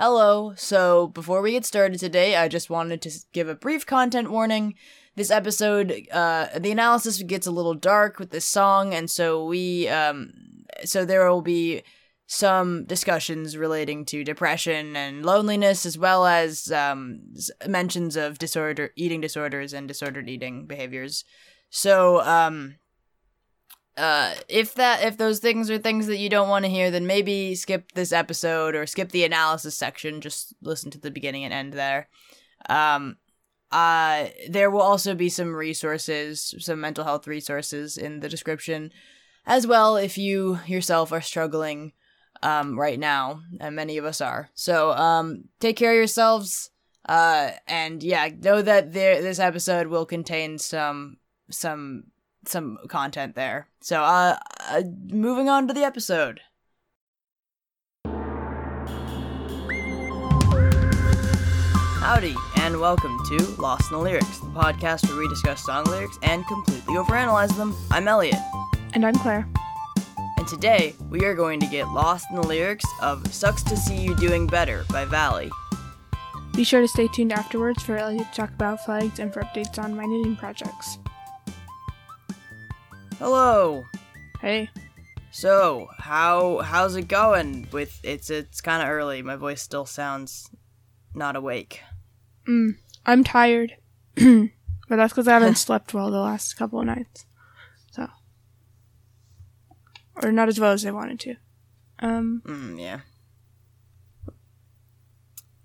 Hello, so before we get started today, I just wanted to give a brief content warning. This episode, the analysis gets a little dark with this song, and so so there will be some discussions relating to depression and loneliness, as well as mentions of eating disorders and disordered eating behaviors. So, if those things are things that you don't want to hear, then maybe skip this episode or skip the analysis section. Just listen to the beginning and end there. There will also be some resources, some mental health resources in the description as well if you yourself are struggling right now, and many of us are. So take care of yourselves, and yeah, know that this episode will contain some content there. So moving on to the episode. Howdy, and welcome to Lost in the Lyrics, the podcast where we discuss song lyrics and completely overanalyze them. I'm Elliot. And I'm Claire. And today, we are going to get lost in the lyrics of Sucks to See You Doing Better by Valley. Be sure to stay tuned afterwards for Elliot to talk about flags and for updates on my knitting projects. Hello. Hey. So, how's it going? It's kind of early. My voice still sounds not awake. I'm tired, but that's because I haven't slept well the last couple of nights. So, or not as well as I wanted to. Yeah.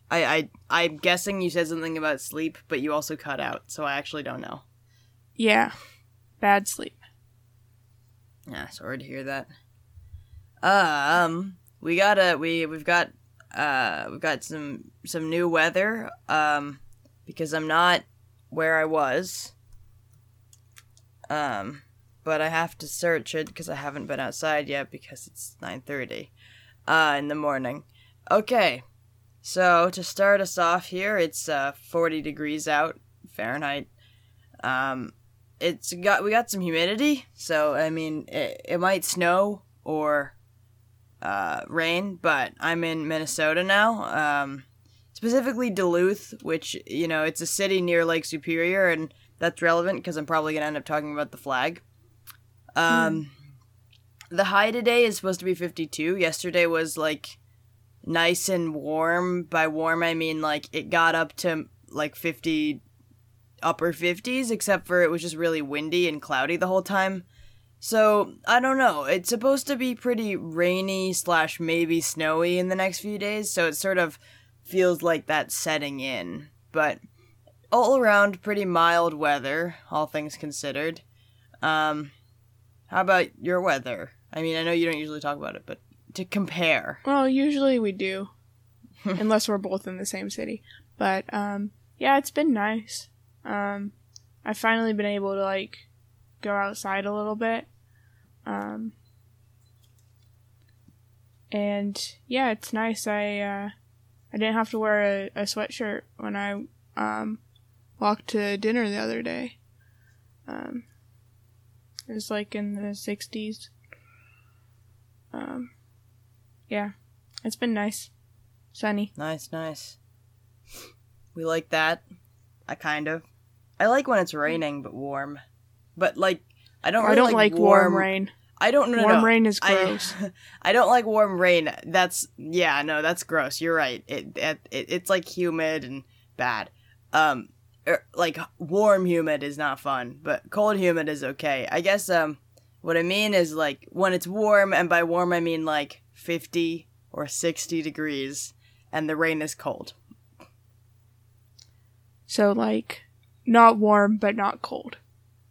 I'm guessing you said something about sleep, but you also cut out, so I actually don't know. Yeah. Bad sleep. Yeah, sorry to hear that. We've got some new weather, because I'm not where I was. But I have to search it because I haven't been outside yet because it's 9:30 in the morning. Okay. So to start us off here, it's 40 degrees out Fahrenheit. We got some humidity, so I mean it might snow or rain, but I'm in Minnesota now, specifically Duluth, which, you know, it's a city near Lake Superior, and that's relevant because I'm probably gonna end up talking about the flag. The high today is supposed to be 52. Yesterday was like nice and warm. By warm I mean like it got up to like upper 50s, except for it was just really windy and cloudy the whole time. So, I don't know. It's supposed to be pretty rainy / maybe snowy in the next few days, so it sort of feels like that's setting in. But all around, pretty mild weather, all things considered. How about your weather? I mean, I know you don't usually talk about it, but to compare. Well, usually we do. Unless we're both in the same city. But, yeah, it's been nice. I've finally been able to, like, go outside a little bit, and, yeah, it's nice. I didn't have to wear a sweatshirt when I, walked to dinner the other day. It was, like, in the 60s. Yeah, it's been nice. Sunny. Nice. We like that. I kind of. I like when it's raining, but warm. But, like, I don't like warm rain. I don't know. Warm rain is gross. I don't like warm rain. That's gross. You're right. It's, like, humid and bad. Like, warm humid is not fun, but cold humid is okay. I guess, what I mean is, like, when it's warm, and by warm I mean, like, 50 or 60 degrees, and the rain is cold. So, like, not warm, but not cold.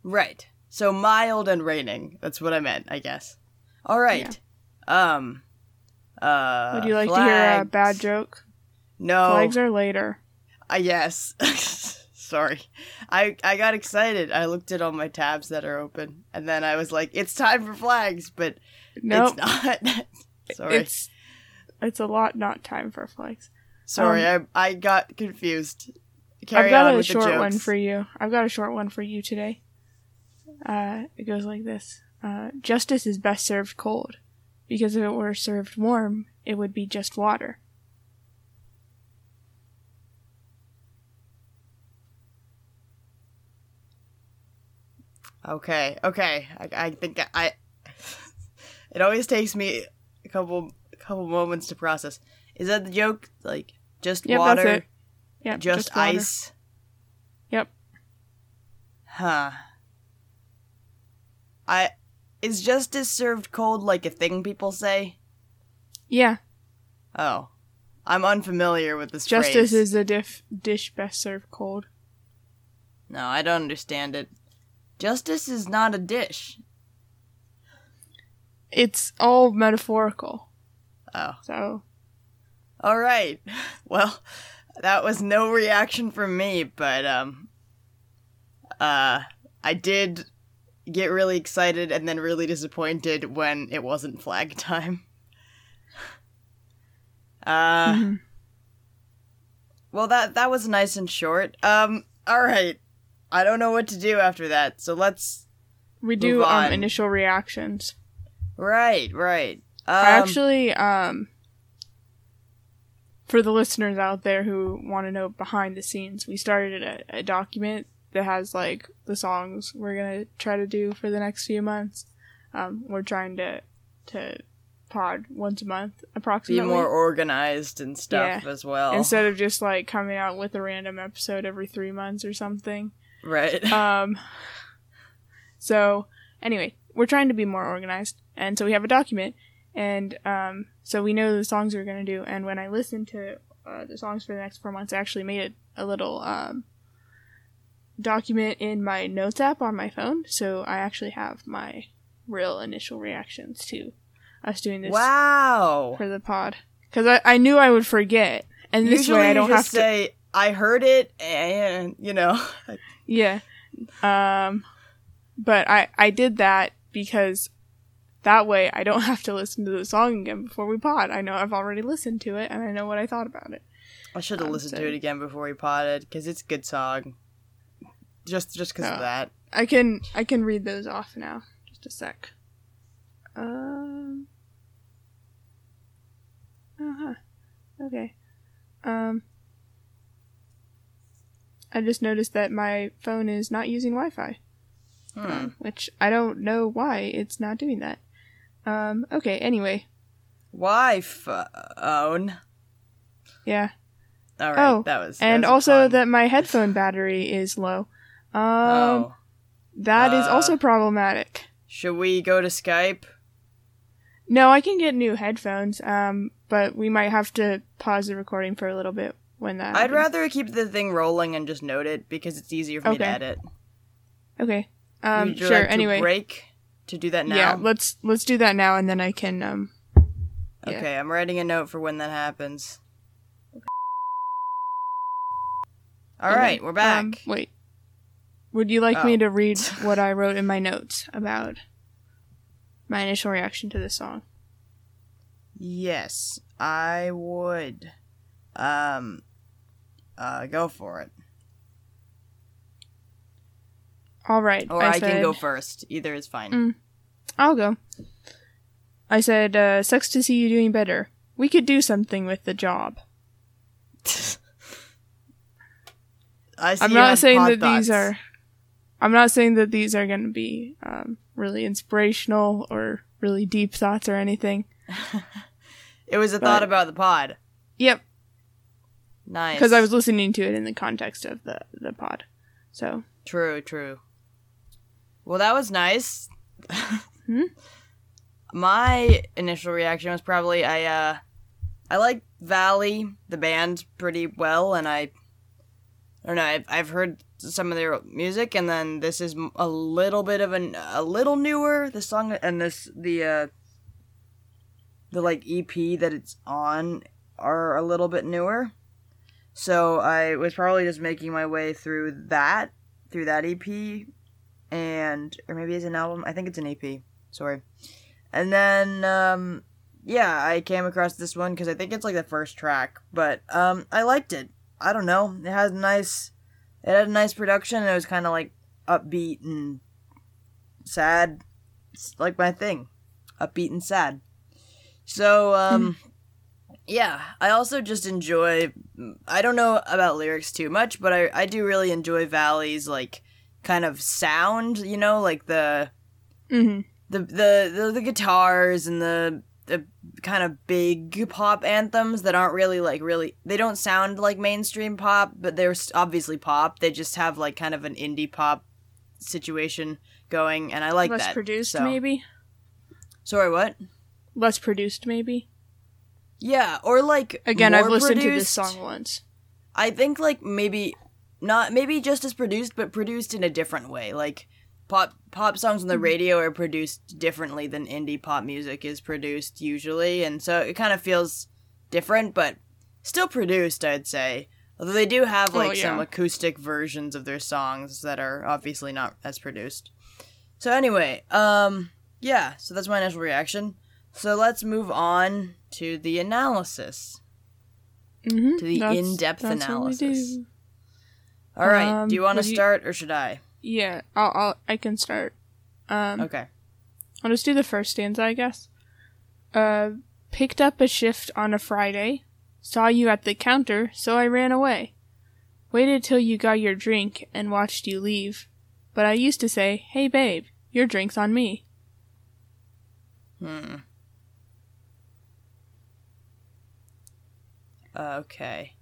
Right. So mild and raining. That's what I meant, I guess. All right. Yeah. Would you like to hear a bad joke? No. Flags are later. Yes. Sorry. I got excited. I looked at all my tabs that are open, and then I was like, it's time for flags, but nope. It's not. Sorry. It's a lot not time for flags. Sorry, I got confused. I've got a short one for you today. It goes like this. Justice is best served cold, because if it were served warm, it would be just water. Okay. I think it always takes me a couple moments to process. Is that the joke? Like, just water? That's it. Yep, just water. Ice? Yep. Huh. Is justice served cold like a thing people say? Yeah. Oh. I'm unfamiliar with this phrase. Justice is a dish best served cold. No, I don't understand it. Justice is not a dish. It's all metaphorical. Oh. So. All right. Well, that was no reaction from me, but I did get really excited and then really disappointed when it wasn't flag time. Well, that was nice and short. All right. I don't know what to do after that, so let's move on. Initial reactions. Right. I actually, for the listeners out there who want to know behind the scenes, we started a document that has, like, the songs we're going to try to do for the next few months. We're trying to pod once a month, approximately. Be more organized and stuff as well. Instead of just, like, coming out with a random episode every 3 months or something. Right. So, anyway, we're trying to be more organized. And so we have a document. And so we know the songs we're going to do. And when I listened to the songs for the next 4 months, I actually made a little document in my notes app on my phone. So I actually have my real initial reactions to us doing this for the pod. Because I knew I would forget. And this usually way I don't have to say, I heard it and, you know. Yeah. But I did that because that way I don't have to listen to the song again before we pod. I know I've already listened to it, and I know what I thought about it. I should have listened to it again before we podded, because it's a good song. Just because of that. I can read those off now. Just a sec. Okay. I just noticed that my phone is not using Wi-Fi. Which I don't know why it's not doing that. Okay, anyway. Wi-phone? Yeah. Alright, And also that my headphone battery is low. That is also problematic. Should we go to Skype? No, I can get new headphones, but we might have to pause the recording for a little bit when that happens. I'd rather keep the thing rolling and just note it, because it's easier for me to edit. Okay. Would you like to break to do that now? Yeah, let's do that now, and then I can. Okay, I'm writing a note for when that happens. Okay. All right, we're back. Wait, would you like me to read what I wrote in my notes about my initial reaction to this song? Yes, I would. Go for it. All right. Or I can go first. Either is fine. I'll go. I said, sucks to see you doing better. We could do something with the job. I'm not saying that these are going to be really inspirational or really deep thoughts or anything. It was thought about the pod. Yep. Nice. Because I was listening to it in the context of the pod. So. True. Well, that was nice. My initial reaction was probably I like Valley, the band, pretty well, and I don't know, I've heard some of their music, and then this is a little bit of a little newer, the song, and the like EP that it's on are a little bit newer, so I was probably just making my way through that EP, or maybe it's an album. I think it's an EP. Sorry. And then, I came across this one because I think it's like the first track, but I liked it. I don't know. It had a nice production, and it was kind of like upbeat and sad. It's like my thing, upbeat and sad. So I also just enjoy, I don't know about lyrics too much, but I do really enjoy Valley's, like, kind of sound, you know, like the guitars and the kind of big pop anthems that aren't really like they don't sound like mainstream pop, but they're obviously pop. They just have like kind of an indie pop situation going, and I like that. Less produced, maybe? Sorry, what? Less produced, maybe? Yeah, or like again, I've listened to this song once. I think like maybe just as produced, but produced in a different way. Like pop songs on the radio are produced differently than indie pop music is produced usually, and so it kind of feels different, but still produced, I'd say. Although they do have like some acoustic versions of their songs that are obviously not as produced. So anyway, yeah, so that's my initial reaction. So let's move on to the analysis. Mm-hmm. To the in-depth analysis. All right, do you want to start or should I? Yeah, I can start. Okay. I'll just do the first stanza, I guess. Picked up a shift on a Friday. Saw you at the counter, so I ran away. Waited till you got your drink and watched you leave. But I used to say, hey babe, your drink's on me. Okay.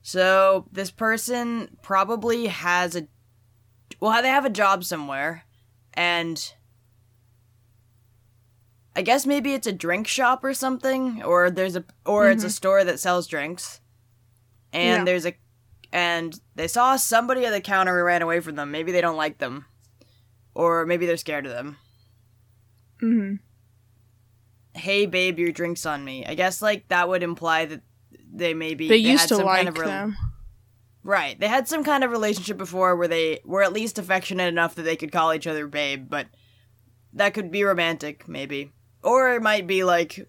So, this person probably has they have a job somewhere, and I guess maybe it's a drink shop or something, or it's a store that sells drinks, and and they saw somebody at the counter who ran away from them. Maybe they don't like them, or maybe they're scared of them. Mm-hmm. Hey, babe, your drink's on me. I guess, like, that would imply that they used to like them. Right. They had some kind of relationship before where they were at least affectionate enough that they could call each other babe, but that could be romantic, maybe. Or it might be, like,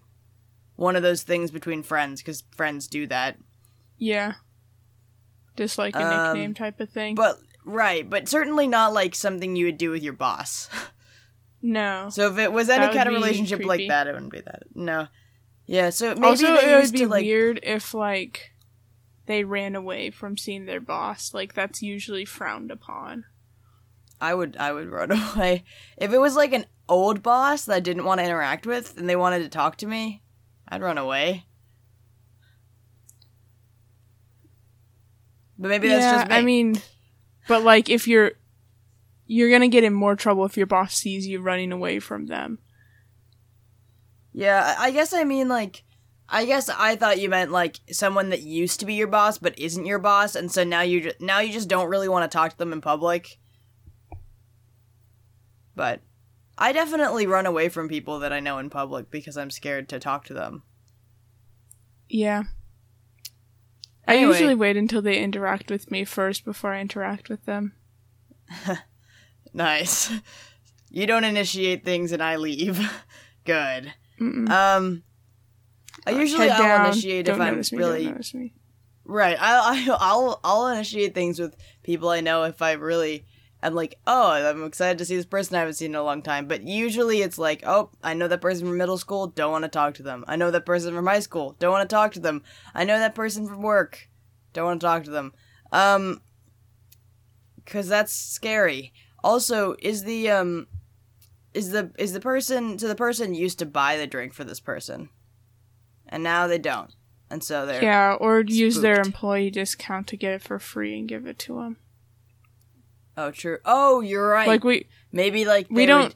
one of those things between friends, because friends do that. Yeah. Just like a nickname type of thing. But certainly not, like, something you would do with your boss. No. So if it was any kind of relationship creepy like that, it wouldn't be that. No. Yeah, so maybe it would be weird if, like, they ran away from seeing their boss. Like, that's usually frowned upon. I would run away. If it was, like, an old boss that I didn't want to interact with and they wanted to talk to me, I'd run away. But maybe that's just me. I mean, but, like, if you're gonna get in more trouble if your boss sees you running away from them. Yeah, I guess I thought you meant, like, someone that used to be your boss but isn't your boss, and so now you just don't really want to talk to them in public. But I definitely run away from people that I know in public because I'm scared to talk to them. Yeah. Anyway. I usually wait until they interact with me first before I interact with them. Nice. You don't initiate things and I leave. Good. Mm-mm. I'll initiate if I'm really right. I'll initiate things with people I know if I really am like, oh, I'm excited to see this person I haven't seen in a long time. But usually it's like, oh, I know that person from middle school. Don't want to talk to them. I know that person from high school. Don't want to talk to them. I know that person from work. Don't want to talk to them. 'Cause that's scary. Also, the person used to buy the drink for this person, and now they don't, and so they're spooked. Use their employee discount to get it for free and give it to them. Oh, true. Oh, you're right. Like we don't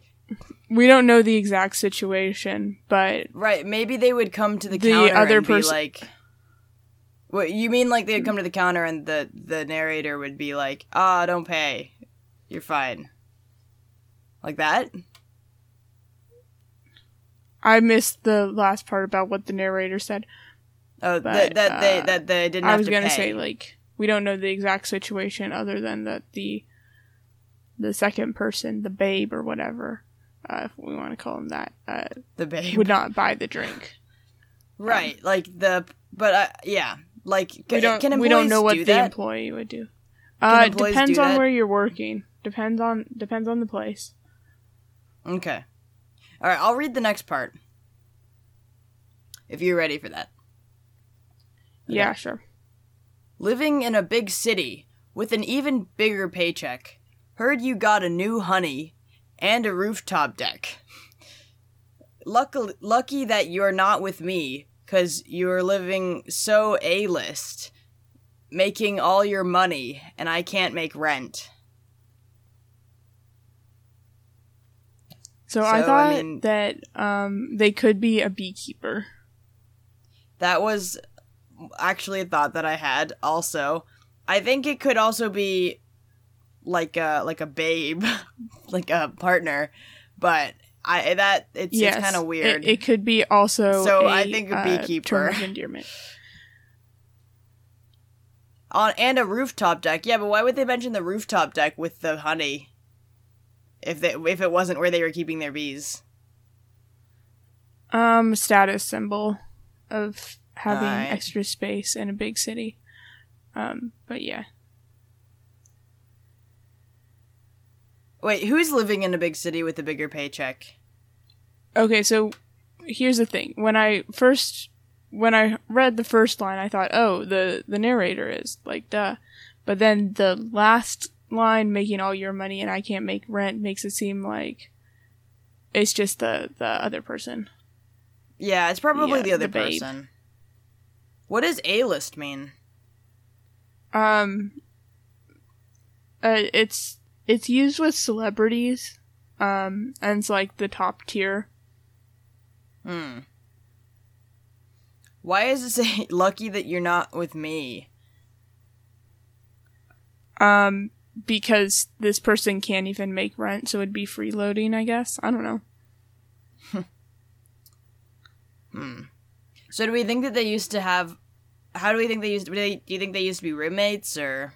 know the exact situation, but right, maybe they would come to the counter other and be like. What you mean? Like they'd come to the counter and the narrator would be like, "Ah, don't pay, you're fine," like that. I missed the last part about what the narrator said. Oh, but, that they didn't have to pay. I was going to say, like, we don't know the exact situation other than that the second person, the babe or whatever, if we want to call him that, the babe would not buy the drink. Right, we don't know what the employee would do. It depends on where you're working. Depends on the place. Okay. All right, I'll read the next part. If you're ready for that. Okay. Yeah, sure. Living in a big city with an even bigger paycheck, Heard you got a new honey and a rooftop deck. Lucky that you're not with me, 'cause you're living so A-list, making all your money, and I can't make rent. So I thought that they could be a beekeeper. That was actually a thought that I had also. I think it could also be like a babe, like a partner, but it's kind of weird. It could be also I think a beekeeper. Term of endearment. And a rooftop deck. Yeah, but why would they mention the rooftop deck with the honey? If it wasn't where they were keeping their bees. Status symbol of having extra space in a big city. But yeah. Wait, who's living in a big city with a bigger paycheck? Okay, so here's the thing. When I read the first line, I thought, oh, the narrator is, like, duh. But then the last line, making all your money and I can't make rent, makes it seem like it's just the other person. Yeah, it's probably the other person. What does A-list mean? It's used with celebrities, and it's like the top tier. Hmm. Why is it say lucky that you're not with me? Because this person can't even make rent, so it'd be freeloading, I guess. I don't know. So do we think that they used to have... How do we think they used to... Do you think they used to be roommates, or...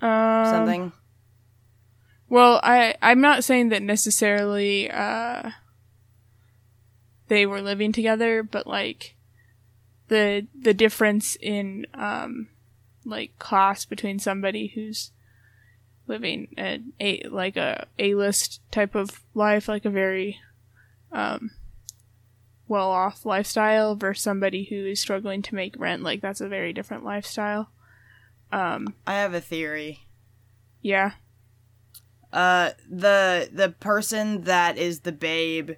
something? Well, I'm not saying that necessarily, they were living together, but, like, the difference in, like, class between somebody who's living a A-list type of life, like a very well-off lifestyle, versus somebody who is struggling to make rent. Like, that's a very different lifestyle. I have a theory. Yeah. The person that is the babe,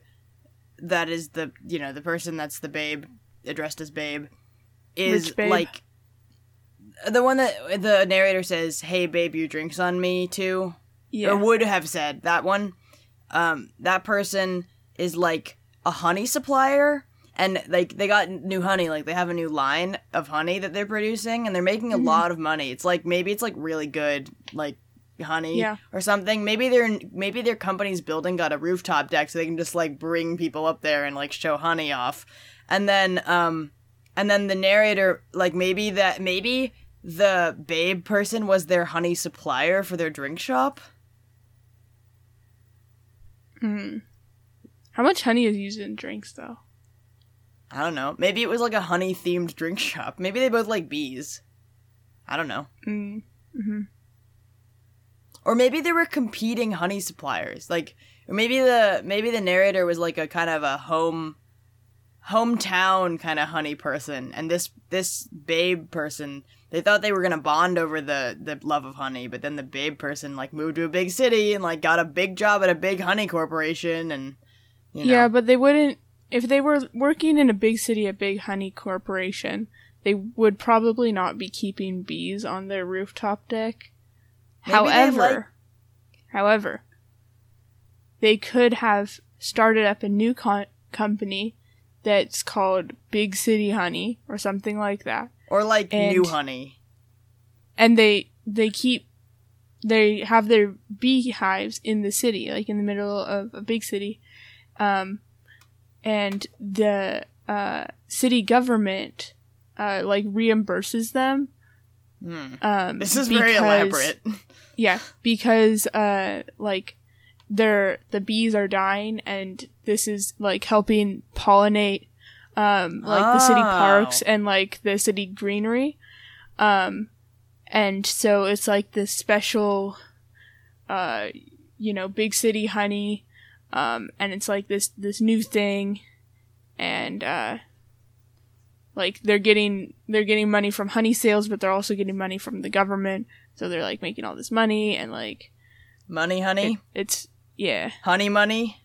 that is the, you know, the person that's the babe, addressed as babe, is, babe? Like... The one that the narrator says, "Hey, babe, you drinks on me too," yeah. Or would have said that one. That person is like a honey supplier, and like they got new honey. Like they have a new line of honey that they're producing, and they're making a lot of money. It's like maybe it's like really good like honey or something. Maybe their company's building got a rooftop deck, so they can just like bring people up there and like show honey off, and then the narrator like maybe. The babe person was their honey supplier for their drink shop. Hmm. How much honey is used in drinks, though? I don't know. Maybe it was like a honey-themed drink shop. Maybe they both like bees. I don't know. Mm-hmm. Or maybe there were competing honey suppliers. Like, or maybe the narrator was like a kind of a hometown kind of honey person, and this babe person. They thought they were going to bond over the love of honey, but then the babe person, like, moved to a big city and, like, got a big job at a big honey corporation and, you know. Yeah, but they wouldn't... If they were working in a big city, a big honey corporation, they would probably not be keeping bees on their rooftop deck. Maybe However, they could have started up a new company that's called Big City Honey or something like that. Or, like, new honey. And they have their beehives in the city, like, in the middle of a big city. And the city government, like, reimburses them. This is very elaborate. Yeah, because, like, the bees are dying, and this is, like, helping pollinate the city parks and, like, the city greenery. And so it's, like, this special, you know, big city honey. And it's, like, this new thing. And, like they're getting money from honey sales, but they're also getting money from the government. So they're like making all this money and like money, honey. It's yeah, honey, money.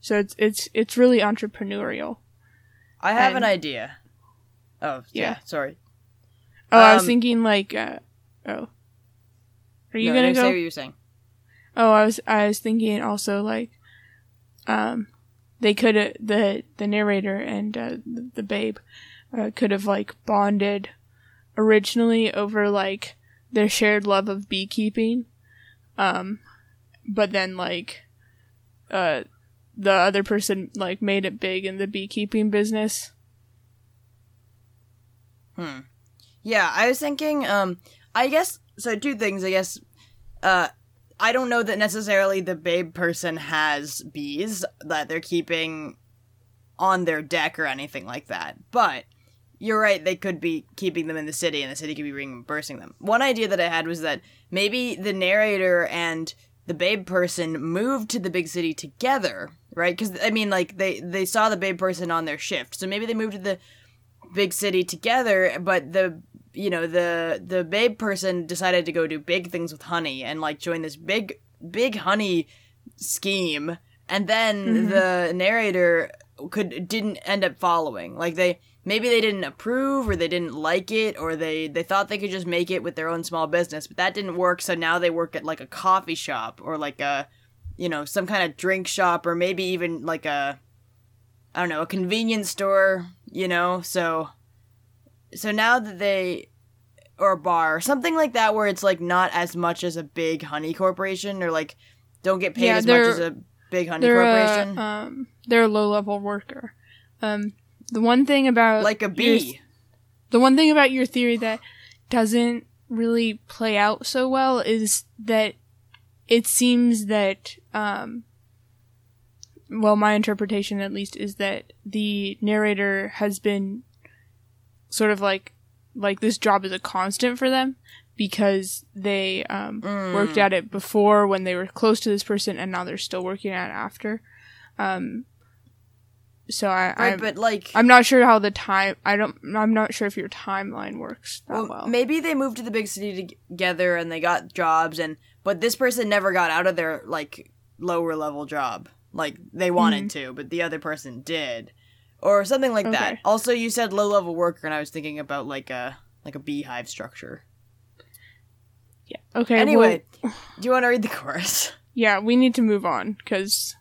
So it's really entrepreneurial. I have an idea. Oh yeah, sorry. Oh, I was thinking like, are you gonna go? Say what you're saying. Oh, I was thinking also like, they could the narrator and the babe could have like bonded originally over like their shared love of beekeeping, but then like, the other person like made it big in the beekeeping business. Yeah, I was thinking. I guess so. Two things. I guess. I don't know that necessarily the babe person has bees that they're keeping on their deck or anything like that. But you're right, they could be keeping them in the city and the city could be reimbursing them. One idea that I had was that maybe the narrator and the babe person moved to the big city together, right? Because, I mean, like, they saw the babe person on their shift. So maybe they moved to the big city together, but the babe person decided to go do big things with honey and, like, join this big honey scheme. And then the narrator didn't end up following. Like, maybe they didn't approve or they didn't like it or they thought they could just make it with their own small business. But that didn't work, so now they work at, like, a coffee shop or, like, a, you know, some kind of drink shop or maybe even, like, a, I don't know, a convenience store, you know, So now that they, or a bar, or something like that where it's, like, not as much as a big honey corporation, or, like, don't get paid as much as a big honey corporation. They're a low-level worker. The one thing about... Like a bee. The one thing about your theory that doesn't really play out so well is that it seems that, well, my interpretation, at least, is that the narrator has been... sort of like this job is a constant for them because they worked at it before when they were close to this person and now they're still working at it after. I'm not sure how the time... I'm not sure if your timeline works that well. Maybe they moved to the big city together and they got jobs but this person never got out of their, like, lower level job. Like, they wanted to, but the other person did. Or something like that. Also, you said low-level worker, and I was thinking about, like a beehive structure. Yeah. Okay. Anyway, well, do you want to read the chorus? Yeah, we need to move on, because...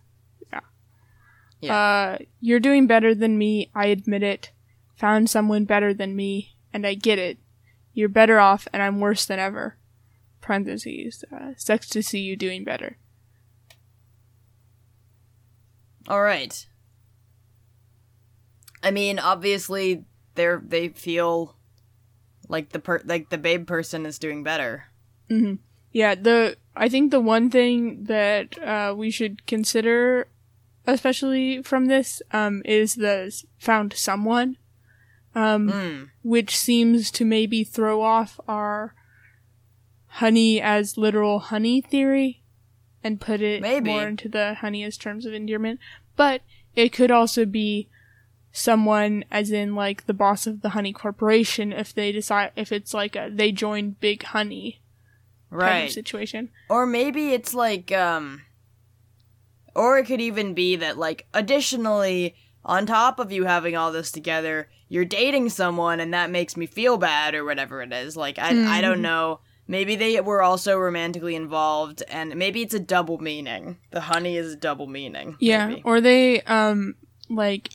Yeah. You're doing better than me, I admit it. Found someone better than me, and I get it. You're better off, and I'm worse than ever. Parentheses. Sucks to see you doing better. All right. I mean, obviously, they feel like the babe person is doing better. Mm-hmm. Yeah, I think the one thing that we should consider, especially from this, is the found someone, which seems to maybe throw off our honey as literal honey theory, and put it more into the honey as terms of endearment. But it could also be someone as in like the boss of the honey corporation if it's like they joined big honey kind of situation. Or maybe it's like or it could even be that like additionally on top of you having all this together you're dating someone and that makes me feel bad or whatever it is. Like I don't know. Maybe they were also romantically involved, and maybe it's a double meaning. The honey is a double meaning. Yeah, maybe. Or they like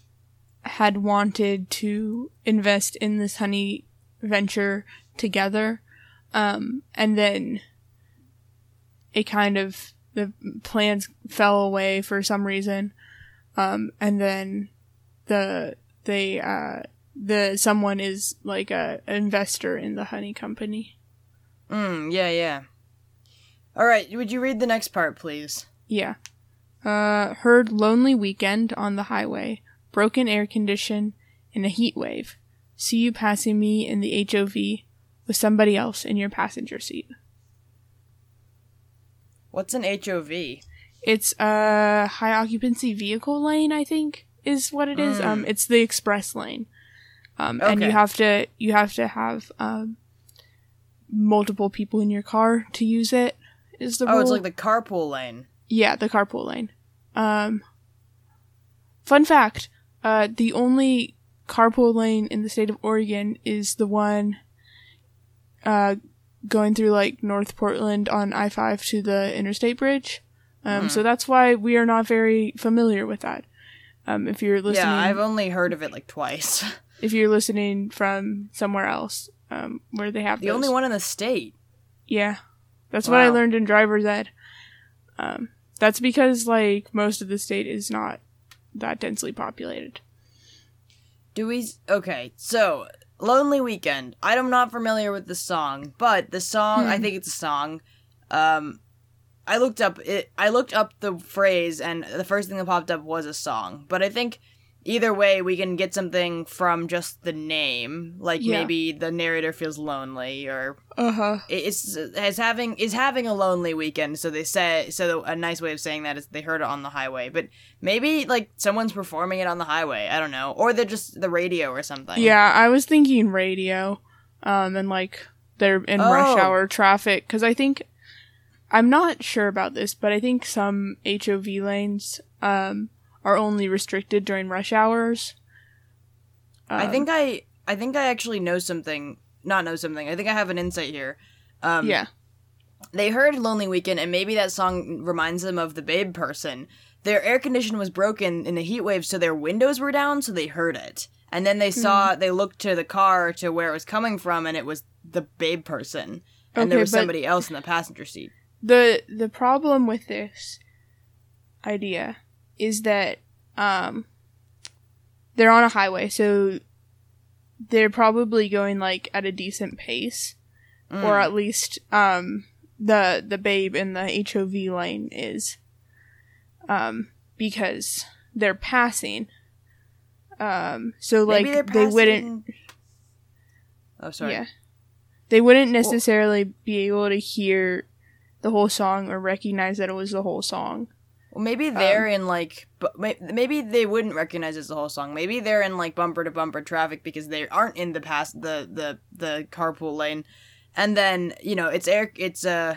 had wanted to invest in this honey venture together, and then it kind of, the plans fell away for some reason, and then someone is like an investor in the honey company. Yeah. All right, would you read the next part, please? Yeah. Heard lonely weekend on the highway. Broken air condition, in a heat wave. See you passing me in the HOV with somebody else in your passenger seat. What's an HOV? It's a high occupancy vehicle lane, I think, is what it is. It's the express lane. And you have to have multiple people in your car to use it is the rule. Oh, it's like the carpool lane. Yeah, the carpool lane. Fun fact, the only carpool lane in the state of Oregon is the one going through, like, North Portland on I-5 to the interstate bridge. So that's why we are not very familiar with that. If you're listening... Yeah, I've only heard of it, like, twice. If you're listening from somewhere else, where they have the those. Only one in the state. Yeah. That's what I learned in driver's ed. That's because, like, most of the state is not that densely populated. Okay, so... Lonely Weekend. I'm not familiar with the song, but the song, I think it's a song. I looked up the phrase, and the first thing that popped up was a song. But I think either way, we can get something from just the name. Like, maybe the narrator feels lonely, or is having a lonely weekend. So they say, so a nice way of saying that is they heard it on the highway. But maybe, like, someone's performing it on the highway. I don't know, or they're just the radio or something. Yeah, I was thinking radio, and like they're in rush hour traffic, because I think I'm not sure about this, but I think some HOV lanes are only restricted during rush hours. I think I actually know something. Not know something. I think I have an insight here. Yeah. They heard Lonely Weekend, and maybe that song reminds them of the Babe person. Their air condition was broken in the heat wave, so their windows were down, so they heard it. And then they saw, they looked to the car to where it was coming from, and it was the Babe person. And there was somebody else in the passenger seat. The problem with this idea is that they're on a highway, so they're probably going, like, at a decent pace, or at least the Babe in the HOV lane is, because they're passing. So, like, they wouldn't... Oh, sorry. Yeah. They wouldn't necessarily be able to hear the whole song or recognize that it was the whole song. Well, maybe they're in, like, maybe they wouldn't recognize it's the whole song. Maybe they're in, like, bumper-to-bumper traffic because they aren't in the the carpool lane. And then, you know, it's heat waves, so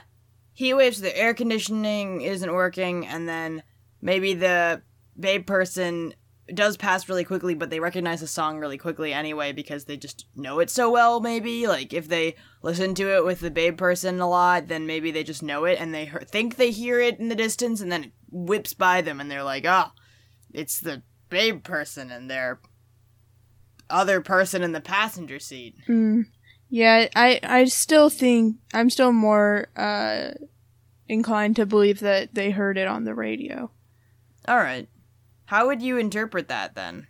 the air conditioning isn't working, and then maybe the Babe person does pass really quickly, but they recognize the song really quickly anyway because they just know it so well, maybe. Like, if they listen to it with the Babe person a lot, then maybe they just know it, and they think they hear it in the distance, and then it whips by them, and they're like, oh, it's the Babe person and their other person in the passenger seat. Yeah, I still think, I'm still more inclined to believe that they heard it on the radio. All right. How would you interpret that, then?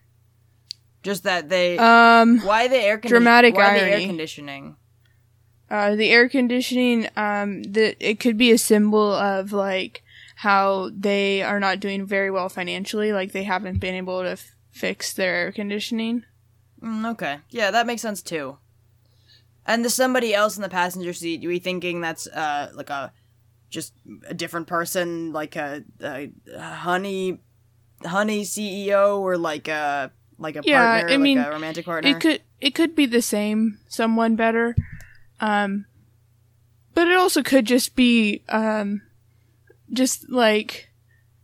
Just that they... why the air conditioning? Dramatic irony. Why the air conditioning? The air conditioning, it could be a symbol of, like, how they are not doing very well financially. Like, they haven't been able to fix their air conditioning. Okay. Yeah, that makes sense, too. And there's somebody else in the passenger seat. You thinking that's, like, just a different person? Like, a honey CEO, or like a partner, a romantic partner? It could be the same, someone better. But it also could just be... just, like,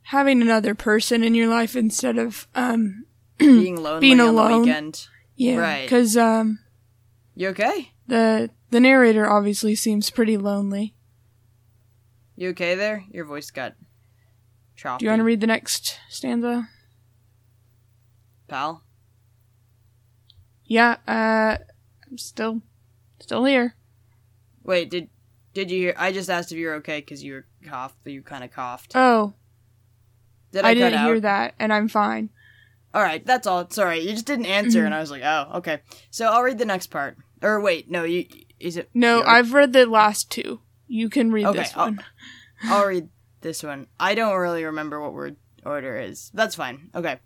having another person in your life instead of, being lonely on the weekend. Yeah, right. Because, you okay? The narrator obviously seems pretty lonely. You okay there? Your voice got choppy. Do you want to read the next stanza? Pal? Yeah, I'm still here. Wait, did you hear? I just asked if you were okay because you were coughed, but you kind of coughed. Oh. Did I didn't hear that, and I'm fine. Alright, that's all. Sorry, you just didn't answer, and I was like, oh, okay. So I'll read the next part. Or wait, no, you... Is it... No, I've read the last two. You can read this one. I'll read this one. I don't really remember what word order is. That's fine. Okay.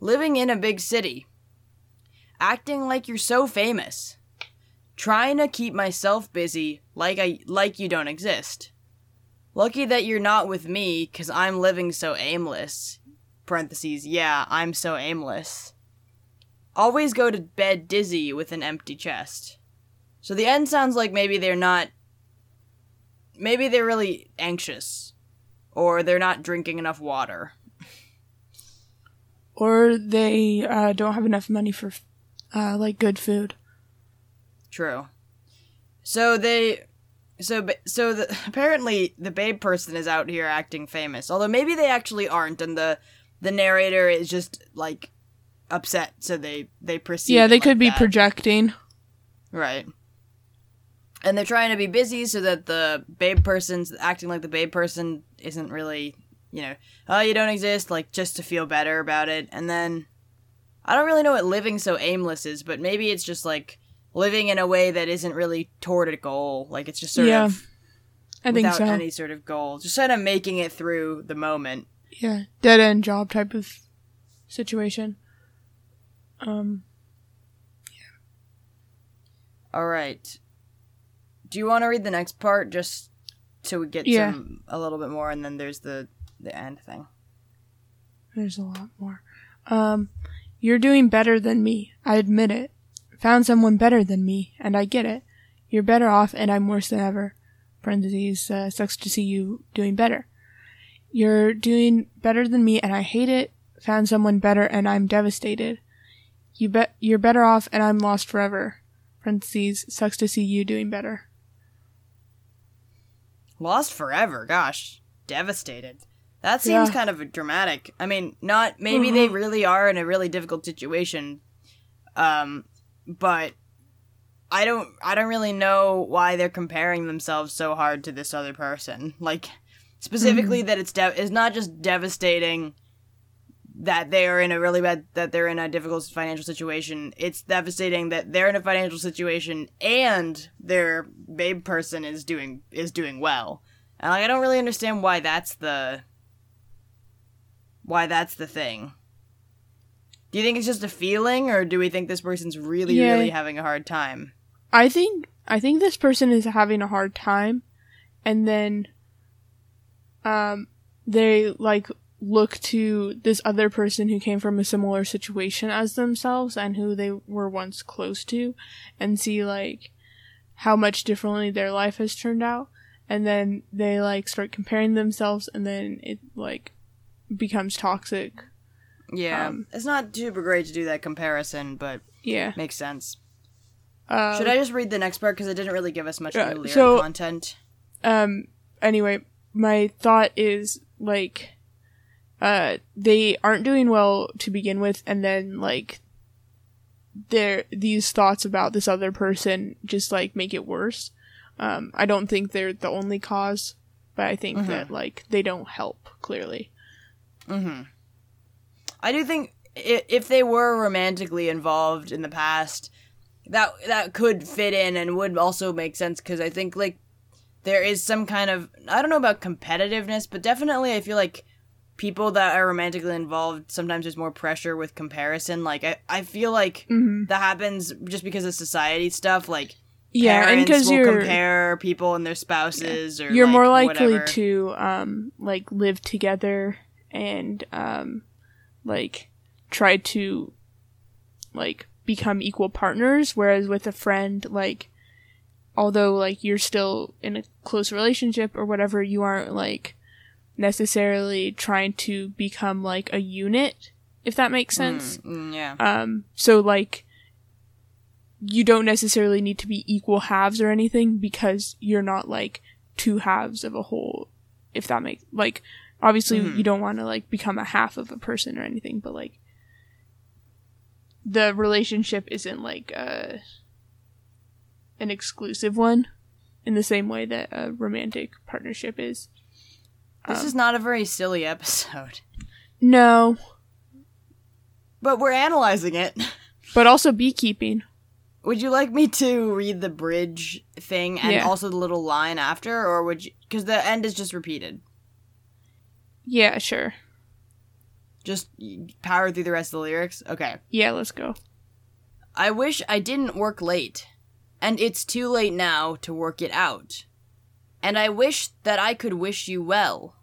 Living in a big city. Acting like you're so famous. Trying to keep myself busy like you don't exist. Lucky that you're not with me, 'cause I'm living so aimless. Parentheses, yeah, I'm so aimless. Always go to bed dizzy with an empty chest. So the end sounds like maybe they're not... Maybe they're really anxious. Or they're not drinking enough water. Or they don't have enough money for, good food. True. Apparently the babe person is out here acting famous. Although maybe they actually aren't, and the narrator is just, upset, so they perceive. Yeah, they could be projecting. Right. And they're trying to be busy so that the babe person's acting like the babe person isn't really, oh, you don't exist, just to feel better about it. And then, I don't really know what living so aimless is, but maybe it's just, living in a way that isn't really toward a goal. It's just sort of... I think so. Without any sort of goal. Just sort of making it through the moment. Yeah. Dead-end job type of situation. Yeah. All right. Do you want to read the next part just so we get a little bit more, and then there's the end thing? There's a lot more. You're doing better than me. I admit it. Found someone better than me, and I get it. You're better off, and I'm worse than ever. Parentheses, sucks to see you doing better. You're doing better than me, and I hate it. Found someone better, and I'm devastated. You're better off, and I'm lost forever. Parentheses, sucks to see you doing better. Lost forever, gosh. Devastated. That seems kind of dramatic. I mean, not... Maybe they really are in a really difficult situation. But I don't really know why they're comparing themselves so hard to this other person. Specifically that it's not just devastating that they are in a really bad, that they're in a difficult financial situation. It's devastating that they're in a financial situation and their babe person is doing well. And I don't really understand why that's the thing. Do you think it's just a feeling, or do we think this person's really, really having a hard time? I think this person is having a hard time, and then they, look to this other person who came from a similar situation as themselves and who they were once close to, and see, how much differently their life has turned out, and then they, start comparing themselves, and then it, becomes toxic. Yeah, it's not super great to do that comparison, but makes sense. Should I just read the next part, because it didn't really give us much new lyric content? Anyway, my thought is, they aren't doing well to begin with, and then, these thoughts about this other person just, make it worse. I don't think they're the only cause, but I think that, they don't help, clearly. Mm-hmm. I do think if they were romantically involved in the past, that could fit in and would also make sense, because I think, there is some kind of, I don't know about competitiveness, but definitely I feel like people that are romantically involved, sometimes there's more pressure with comparison. I feel like that happens just because of society stuff, parents and will compare people and their spouses, or, you're more likely whatever. To, live together and, try to, become equal partners, whereas with a friend, although, you're still in a close relationship or whatever, you aren't, necessarily trying to become, a unit, if that makes sense. So, you don't necessarily need to be equal halves or anything, because you're not, two halves of a whole, if that makes, obviously, you don't want to, become a half of a person or anything, but, the relationship isn't, an exclusive one in the same way that a romantic partnership is. This is not a very silly episode. No. But we're analyzing it. But also beekeeping. Would you like me to read the bridge thing and also the little line after, or would you... Because the end is just repeated. Yeah, sure. Just power through the rest of the lyrics? Okay. Yeah, let's go. I wish I didn't work late, and it's too late now to work it out. And I wish that I could wish you well,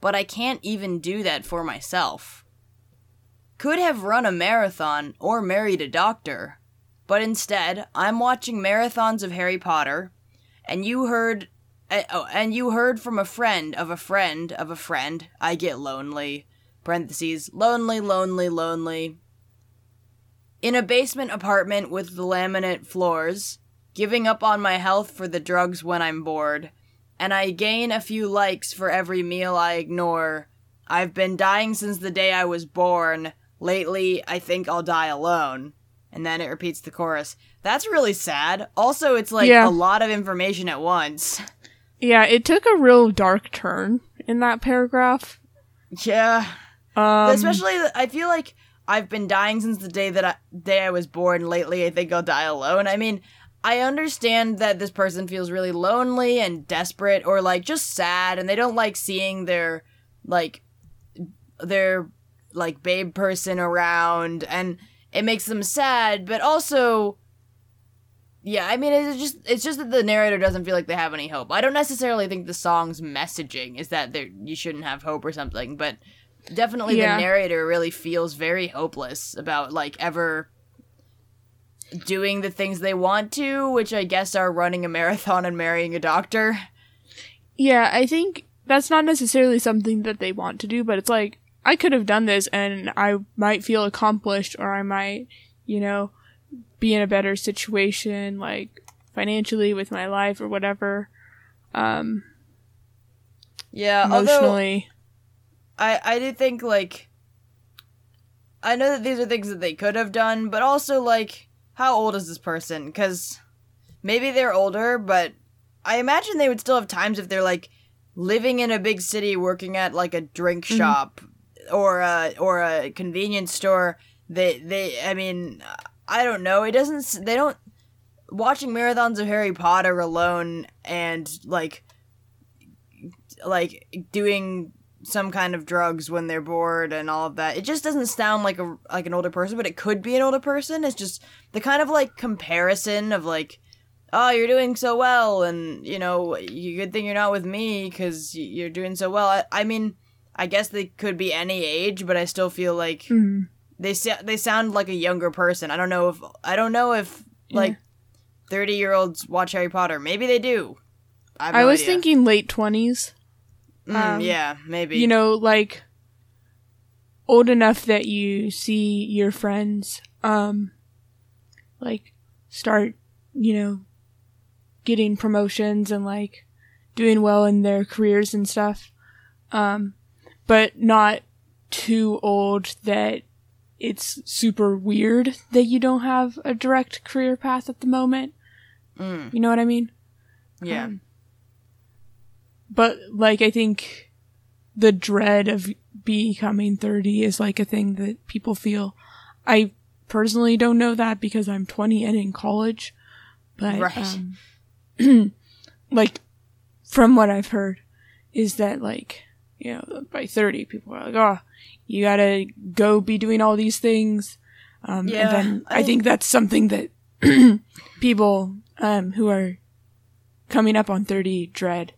but I can't even do that for myself. Could have run a marathon or married a doctor, but instead I'm watching marathons of Harry Potter, and you heard from a friend of a friend of a friend, I get lonely, parentheses, lonely, lonely, lonely, in a basement apartment with the laminate floors, giving up on my health for the drugs when I'm bored, and I gain a few likes for every meal I ignore. I've been dying since the day I was born. Lately, I think I'll die alone. And then it repeats the chorus. That's really sad. Also, it's like a lot of information at once. Yeah, it took a real dark turn in that paragraph. Yeah. Especially, I feel like I've been dying since the day I was born. Lately, I think I'll die alone. I mean, I understand that this person feels really lonely and desperate or, like, just sad, and they don't like seeing their babe person around, and it makes them sad, but also, yeah, I mean, it's just that the narrator doesn't feel like they have any hope. I don't necessarily think the song's messaging is that you shouldn't have hope or something, but definitely the narrator really feels very hopeless about, like, ever doing the things they want to, which I guess are running a marathon and marrying a doctor. Yeah, I think that's not necessarily something that they want to do, but it's like, I could have done this and I might feel accomplished, or I might, you know, be in a better situation, like, financially with my life or whatever. Emotionally. I do think, like, I know that these are things that they could have done, but also, like, how old is this person? Because maybe they're older, but I imagine they would still have times if they're, like, living in a big city, working at, like, a drink shop or a convenience store. I don't know. Watching marathons of Harry Potter alone and, like doing some kind of drugs when they're bored and all of that. It just doesn't sound like an older person, but it could be an older person. It's just the kind of, like, comparison of, like, oh, you're doing so well, and, you know, good thing you're not with me because you're doing so well. I mean, I guess they could be any age, but I still feel like they sound like a younger person. I don't know if 30-year-olds watch Harry Potter. Maybe they do. I was thinking late 20s. Yeah, maybe. You know, like, old enough that you see your friends, like, start, you know, getting promotions and, like, doing well in their careers and stuff. But not too old that it's super weird that you don't have a direct career path at the moment. You know what I mean? Yeah. But, like, I think the dread of becoming 30 is, like, a thing that people feel. I personally don't know that because I'm 20 and in college. But, right. Like, from what I've heard is that, like, you know, by 30, people are like, oh, you gotta go be doing all these things. Yeah, and then I think that's something that people who are coming up on 30 dread.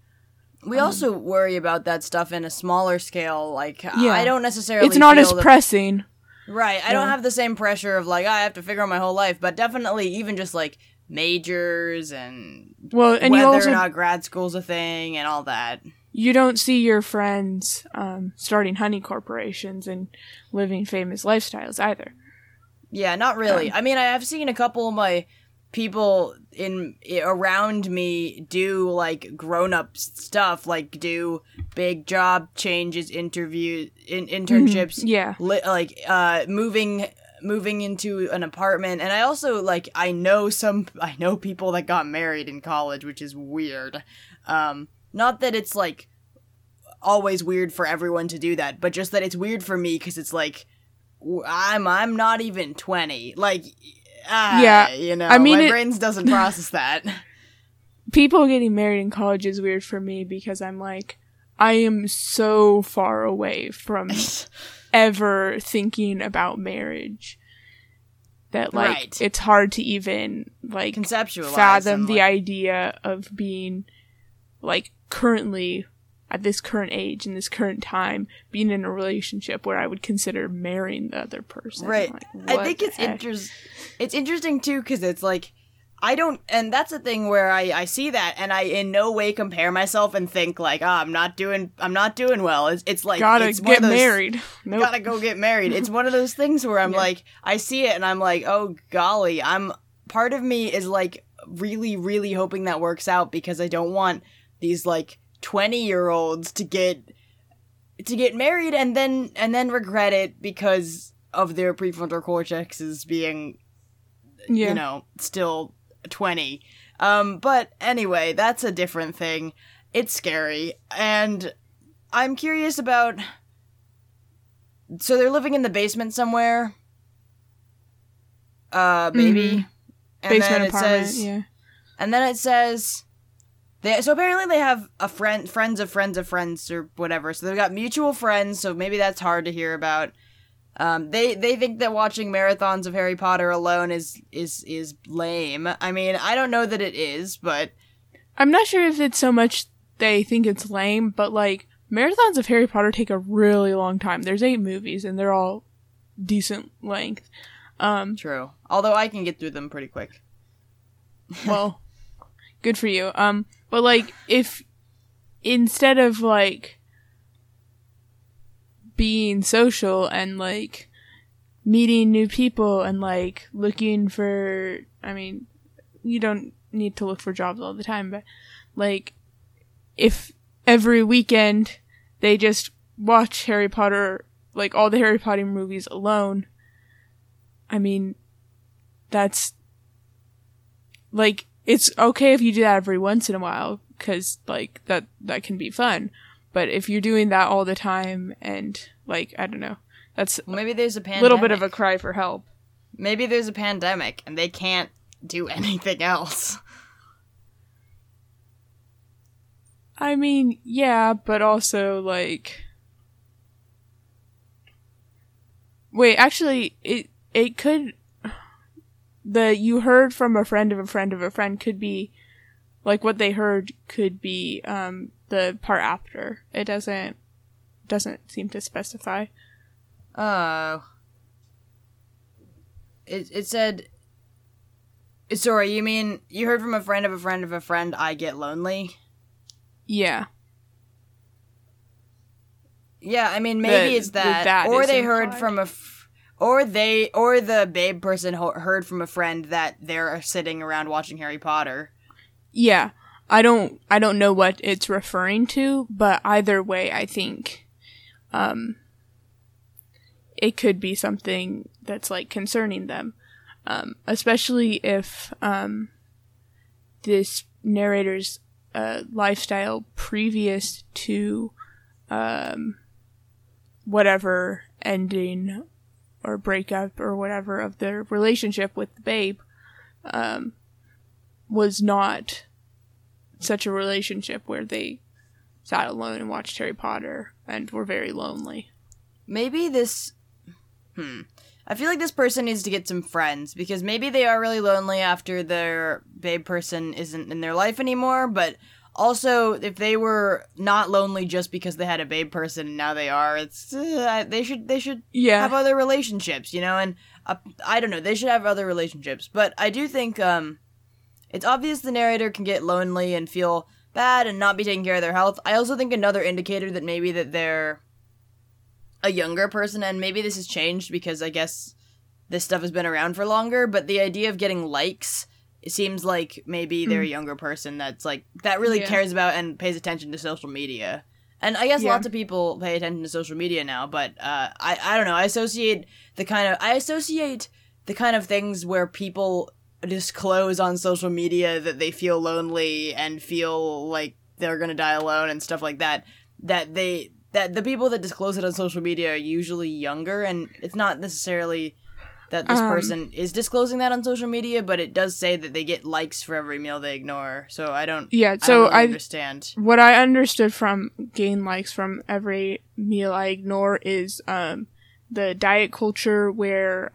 We also worry about that stuff in a smaller scale. Like, yeah. I don't necessarily it's not as pressing. Right. I don't have the same pressure of, like, I have to figure out my whole life. But definitely even just, like, majors and whether or not grad school's a thing and all that. You don't see your friends starting honey corporations and living famous lifestyles either. Yeah, not really. I mean, I have seen a couple of my people around me do, like, grown-up stuff, like, do big job changes, internships, moving into an apartment. And I also, like, I know people that got married in college, which is weird. Not that it's, like, always weird for everyone to do that, but just that it's weird for me because it's, like, I'm not even 20. Like, you know, I mean, my brain doesn't process that. People getting married in college is weird for me because I'm, like, I am so far away from ever thinking about marriage that, like, it's hard to even, like, conceptualize, fathom the idea of being, like, currently, at this current age, in this current time, being in a relationship where I would consider marrying the other person. Right. Like, I think it's interesting, too, because it's like, I don't, and that's the thing where I see that, and I in no way compare myself and think, like, I'm not doing well. It's like, gotta it's get those, married. Nope. Gotta go get married. It's one of those things where I'm like, I see it, and I'm like, oh, golly, part of me is, like, really, really hoping that works out, because I don't want these, like, 20-year-olds to get married and then regret it because of their prefrontal cortexes being, you know, still 20. But anyway, that's a different thing. It's scary. And I'm curious about... So they're living in the basement somewhere? Maybe? Mm-hmm. And basement then apartment, it says, and then it says... So apparently they have a friends of friends or whatever. So they've got mutual friends, so maybe that's hard to hear about. They think that watching marathons of Harry Potter alone is lame. I mean, I don't know that it is, but... I'm not sure if it's so much they think it's lame, but, like, marathons of Harry Potter take a really long time. There's 8 movies, and they're all decent length. True. Although I can get through them pretty quick. Well... Good for you. But, like, if instead of, like, being social and, like, meeting new people and, like, looking for, I mean, you don't need to look for jobs all the time, but, like, if every weekend they just watch Harry Potter, like, all the Harry Potter movies alone, I mean, that's, like... It's okay if you do that every once in a while, because, like, that can be fun. But if you're doing that all the time and, like, I don't know, that's maybe there's a little bit of a cry for help. Maybe there's a pandemic and they can't do anything else. I mean, yeah, but also, like... Wait, actually, it could... The you heard from a friend of a friend of a friend could be, like, what they heard could be the part after. It doesn't seem to specify. It said, sorry, you mean you heard from a friend of a friend of a friend, I get lonely? Yeah. Yeah, I mean, maybe it's that or they implied. Heard from a... Or the babe person heard from a friend that they're sitting around watching Harry Potter. Yeah. I don't know what it's referring to, but either way, I think, it could be something that's, like, concerning them. Especially if, this narrator's, lifestyle previous to, whatever ending or breakup or whatever of their relationship with the babe, was not such a relationship where they sat alone and watched Harry Potter and were very lonely. Maybe this... I feel like this person needs to get some friends, because maybe they are really lonely after their babe person isn't in their life anymore, but also, if they were not lonely just because they had a babe person and now they are, it's they should have other relationships, you know? And I don't know, they should have other relationships. But I do think it's obvious the narrator can get lonely and feel bad and not be taking care of their health. I also think another indicator that maybe that they're a younger person, and maybe this has changed because I guess this stuff has been around for longer, but the idea of getting likes... It seems like maybe they're a younger person that's, like, that really cares about and pays attention to social media. And I guess lots of people pay attention to social media now, but I don't know. I associate the kind of things where people disclose on social media that they feel lonely and feel like they're gonna die alone and stuff like that. That the people that disclose it on social media are usually younger, and it's not necessarily that this person is disclosing that on social media, but it does say that they get likes for every meal they ignore. So I don't. Yeah. So I understand. What I understood from gain likes from every meal I ignore is the diet culture where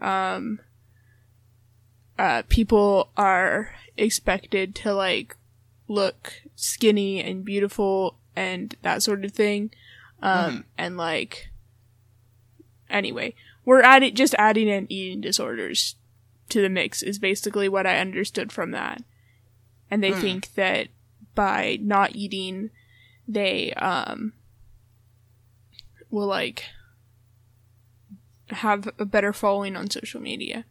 people are expected to, like, look skinny and beautiful and that sort of thing. And like, anyway, we're just adding in eating disorders to the mix is basically what I understood from that. And they think that by not eating, they will like have a better following on social media.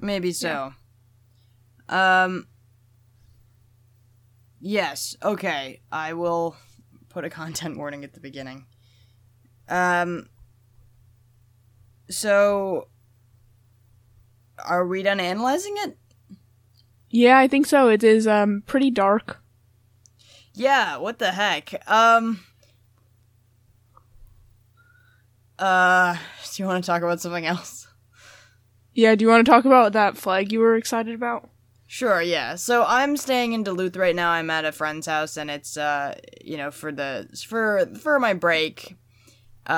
Maybe so. Yeah. Yes. Okay. I will put a content warning at the beginning. So, are we done analyzing it? Yeah, I think so. It is pretty dark. Yeah, what the heck? Do you want to talk about something else? Yeah, do you want to talk about that flag you were excited about? Sure, yeah. So I'm staying in Duluth right now. I'm at a friend's house, and it's for my break,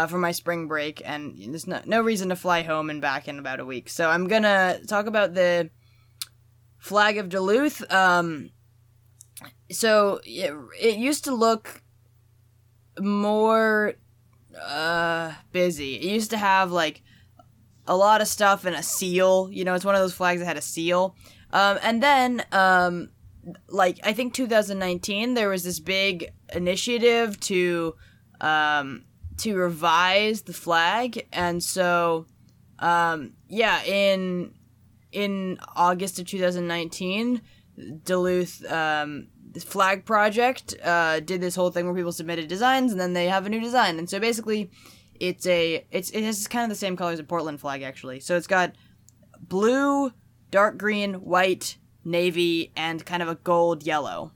for my spring break, and there's no reason to fly home and back in about a week. So I'm gonna talk about the flag of Duluth. So it used to look more busy. It used to have like a lot of stuff and a seal. You know, it's one of those flags that had a seal. And then, like, I think 2019, there was this big initiative to revise the flag. And so, yeah, in August of 2019, Duluth, the Flag Project, did this whole thing where people submitted designs and then they have a new design. And so basically it has kind of the same colors as the Portland flag, actually. So it's got blue, dark green, white, navy, and kind of a gold yellow.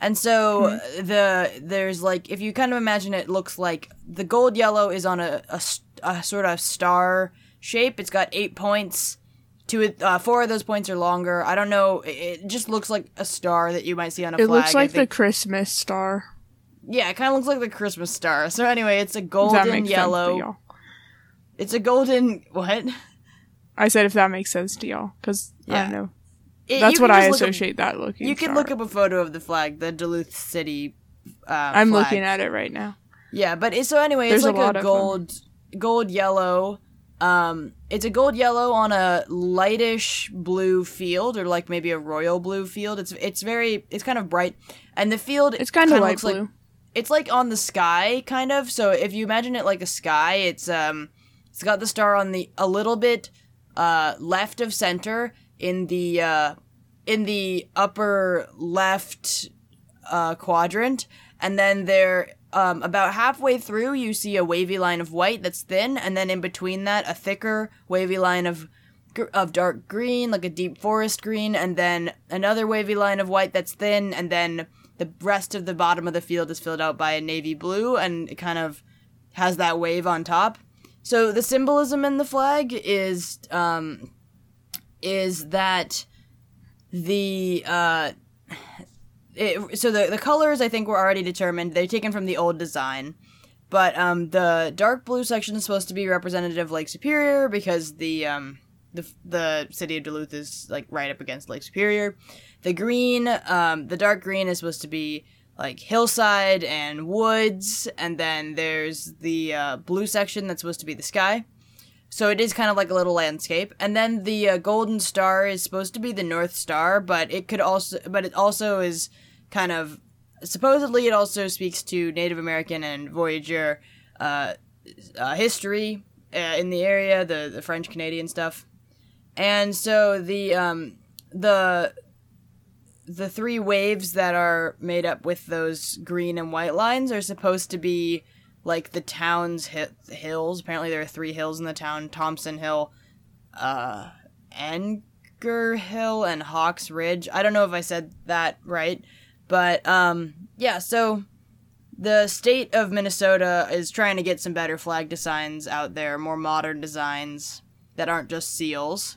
And so there's like, if you kind of imagine it, looks like the gold yellow is on a sort of star shape. It's got 8 points to it. 4 of those points are longer. I don't know. It just looks like a star that you might see on a flag. It looks like the Christmas star. Yeah, it kind of looks like the Christmas star. So anyway, it's a golden yellow. It's a golden... What? I said if that makes sense to y'all, because I don't know. That's what I associate that looking. You can look up a photo of the flag, the Duluth City I'm flag. Looking at it right now. Yeah, but so anyway, there's it's like a gold yellow. It's a gold yellow on a lightish blue field, or like maybe a royal blue field. It's kind of bright, and the field it's kind of light blue. Like, it's like on the sky, kind of. So if you imagine it like a sky, it's got the star on a little bit. Left of center in the upper left quadrant, and then there about halfway through you see a wavy line of white that's thin, and then in between that a thicker wavy line of dark green, like a deep forest green, and then another wavy line of white that's thin, and then the rest of the bottom of the field is filled out by a navy blue, and it kind of has that wave on top. So the symbolism in the flag is that the colors I think were already determined. They're taken from the old design, but the dark blue section is supposed to be representative of Lake Superior because the city of Duluth is like right up against Lake Superior. The green, the dark green is supposed to be like hillside and woods, and then there's the blue section that's supposed to be the sky. So it is kind of like a little landscape. And then the golden star is supposed to be the North Star, but it also is kind of supposedly it also speaks to Native American and Voyager history in the area, the French Canadian stuff. And so the 3 waves that are made up with those green and white lines are supposed to be like the town's hills. Apparently there are 3 hills in the town: Thompson Hill, Enger Hill, and Hawks Ridge. I don't know if I said that right, but yeah, so the state of Minnesota is trying to get some better flag designs out there, more modern designs that aren't just seals.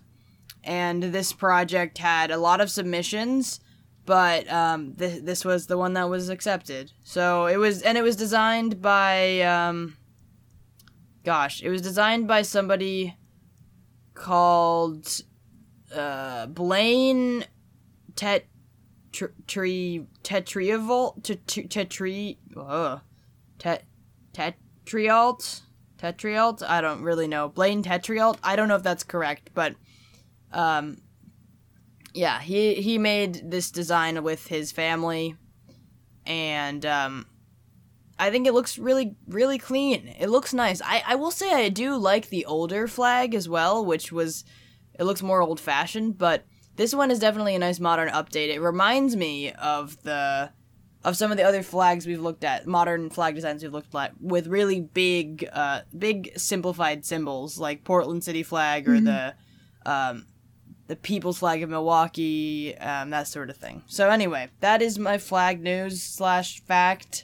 And this project had a lot of submissions, but this was the one that was accepted. So it was designed by, somebody called Blaine Tetriault? I don't really know. Blaine Tetriault? I don't know if that's correct, but yeah, he made this design with his family, and I think it looks really, really clean. It looks nice. I will say I do like the older flag as well, which was, it looks more old-fashioned, but this one is definitely a nice modern update. It reminds me of some of the other flags we've looked at, modern flag designs we've looked at, with really big, big simplified symbols, like Portland City flag or the People's Flag of Milwaukee, that sort of thing. So anyway, that is my flag news / fact.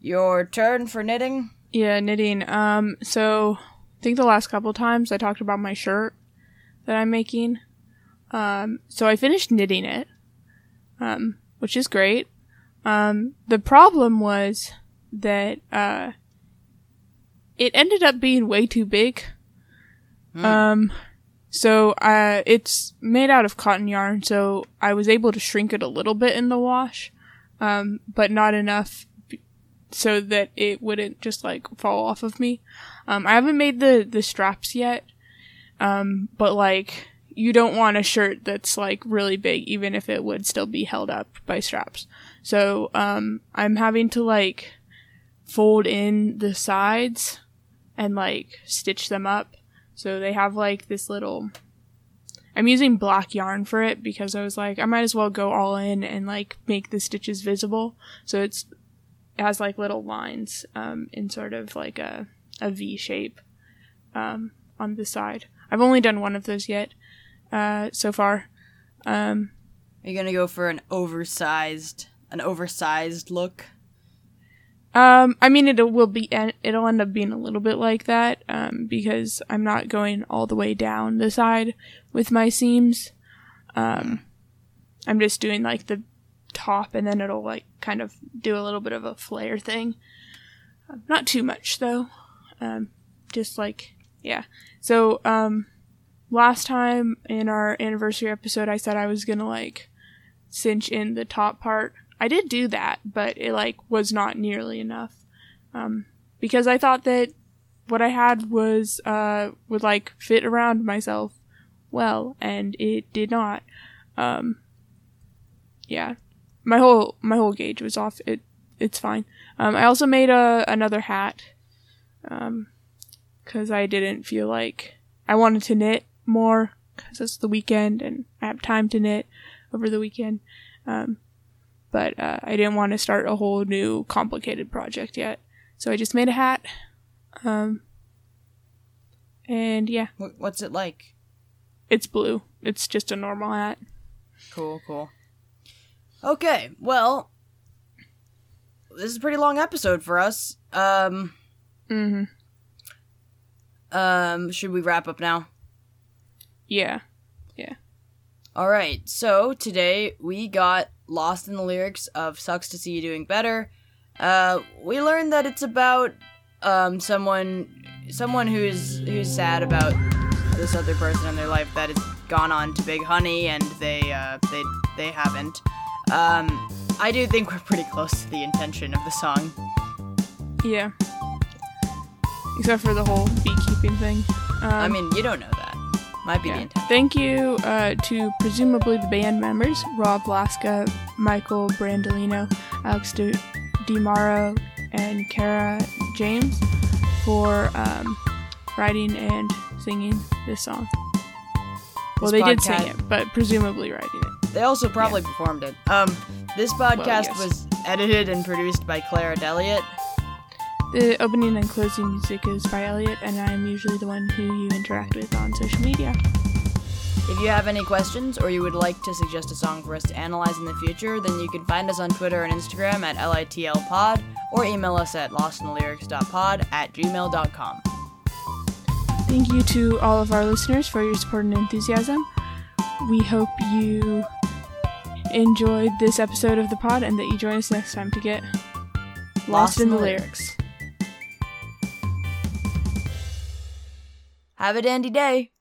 Your turn for knitting? Yeah, knitting. So I think the last couple of times I talked about my shirt that I'm making. So I finished knitting it, which is great. The problem was that it ended up being way too big. So it's made out of cotton yarn, so I was able to shrink it a little bit in the wash, but not enough so that it wouldn't just, like, fall off of me. I haven't made the straps yet, but, like, you don't want a shirt that's, like, really big, even if it would still be held up by straps. So, I'm having to, like, fold in the sides and, like, stitch them up. So they have, like, this little... I'm using black yarn for it because I was like, I might as well go all in and, like, make the stitches visible. So it has, like, little lines in sort of, like, a V shape on the side. I've only done one of those yet so far. Are you going to go for an oversized look? I mean, it'll end up being a little bit like that, because I'm not going all the way down the side with my seams. I'm just doing, like, the top, and then it'll, like, kind of do a little bit of a flare thing. Not too much, though. Just, like, yeah. So, last time in our anniversary episode, I said I was gonna, like, cinch in the top part. I did do that, but it, like, was not nearly enough, because I thought that what I had was, would, like, fit around myself well, and it did not. Yeah. My whole gauge was off. It's fine. I also made another hat, 'cause I didn't feel like I wanted to knit more, 'cause it's the weekend, and I have time to knit over the weekend, but I didn't want to start a whole new complicated project yet. So I just made a hat. And yeah. What's it like? It's blue. It's just a normal hat. Cool. Okay, well, this is a pretty long episode for us. Should we wrap up now? Yeah. All right, so today we got Lost in the Lyrics of Sucks to See You Doing Better. We learned that it's about someone who's sad about this other person in their life that has gone on to Big Honey, and they haven't. I do think we're pretty close to the intention of the song. Yeah. Except for the whole beekeeping thing. I mean, you don't know that. Might be the intent. Thank you to presumably the band members, Rob Lasca, Michael Brandolino, Alex DiMaro, and Kara James for writing and singing this song. Well, they did sing it, but presumably writing it. They also probably performed it. This podcast was edited and produced by Clara Deliette. The opening and closing music is by Elliot, and I am usually the one who you interact with on social media. If you have any questions or you would like to suggest a song for us to analyze in the future, then you can find us on Twitter and Instagram at LITLpod, or email us at lostinthelyrics.pod@gmail.com. Thank you to all of our listeners for your support and enthusiasm. We hope you enjoyed this episode of the pod and that you join us next time to get Lost in the Lyrics. Have a dandy day.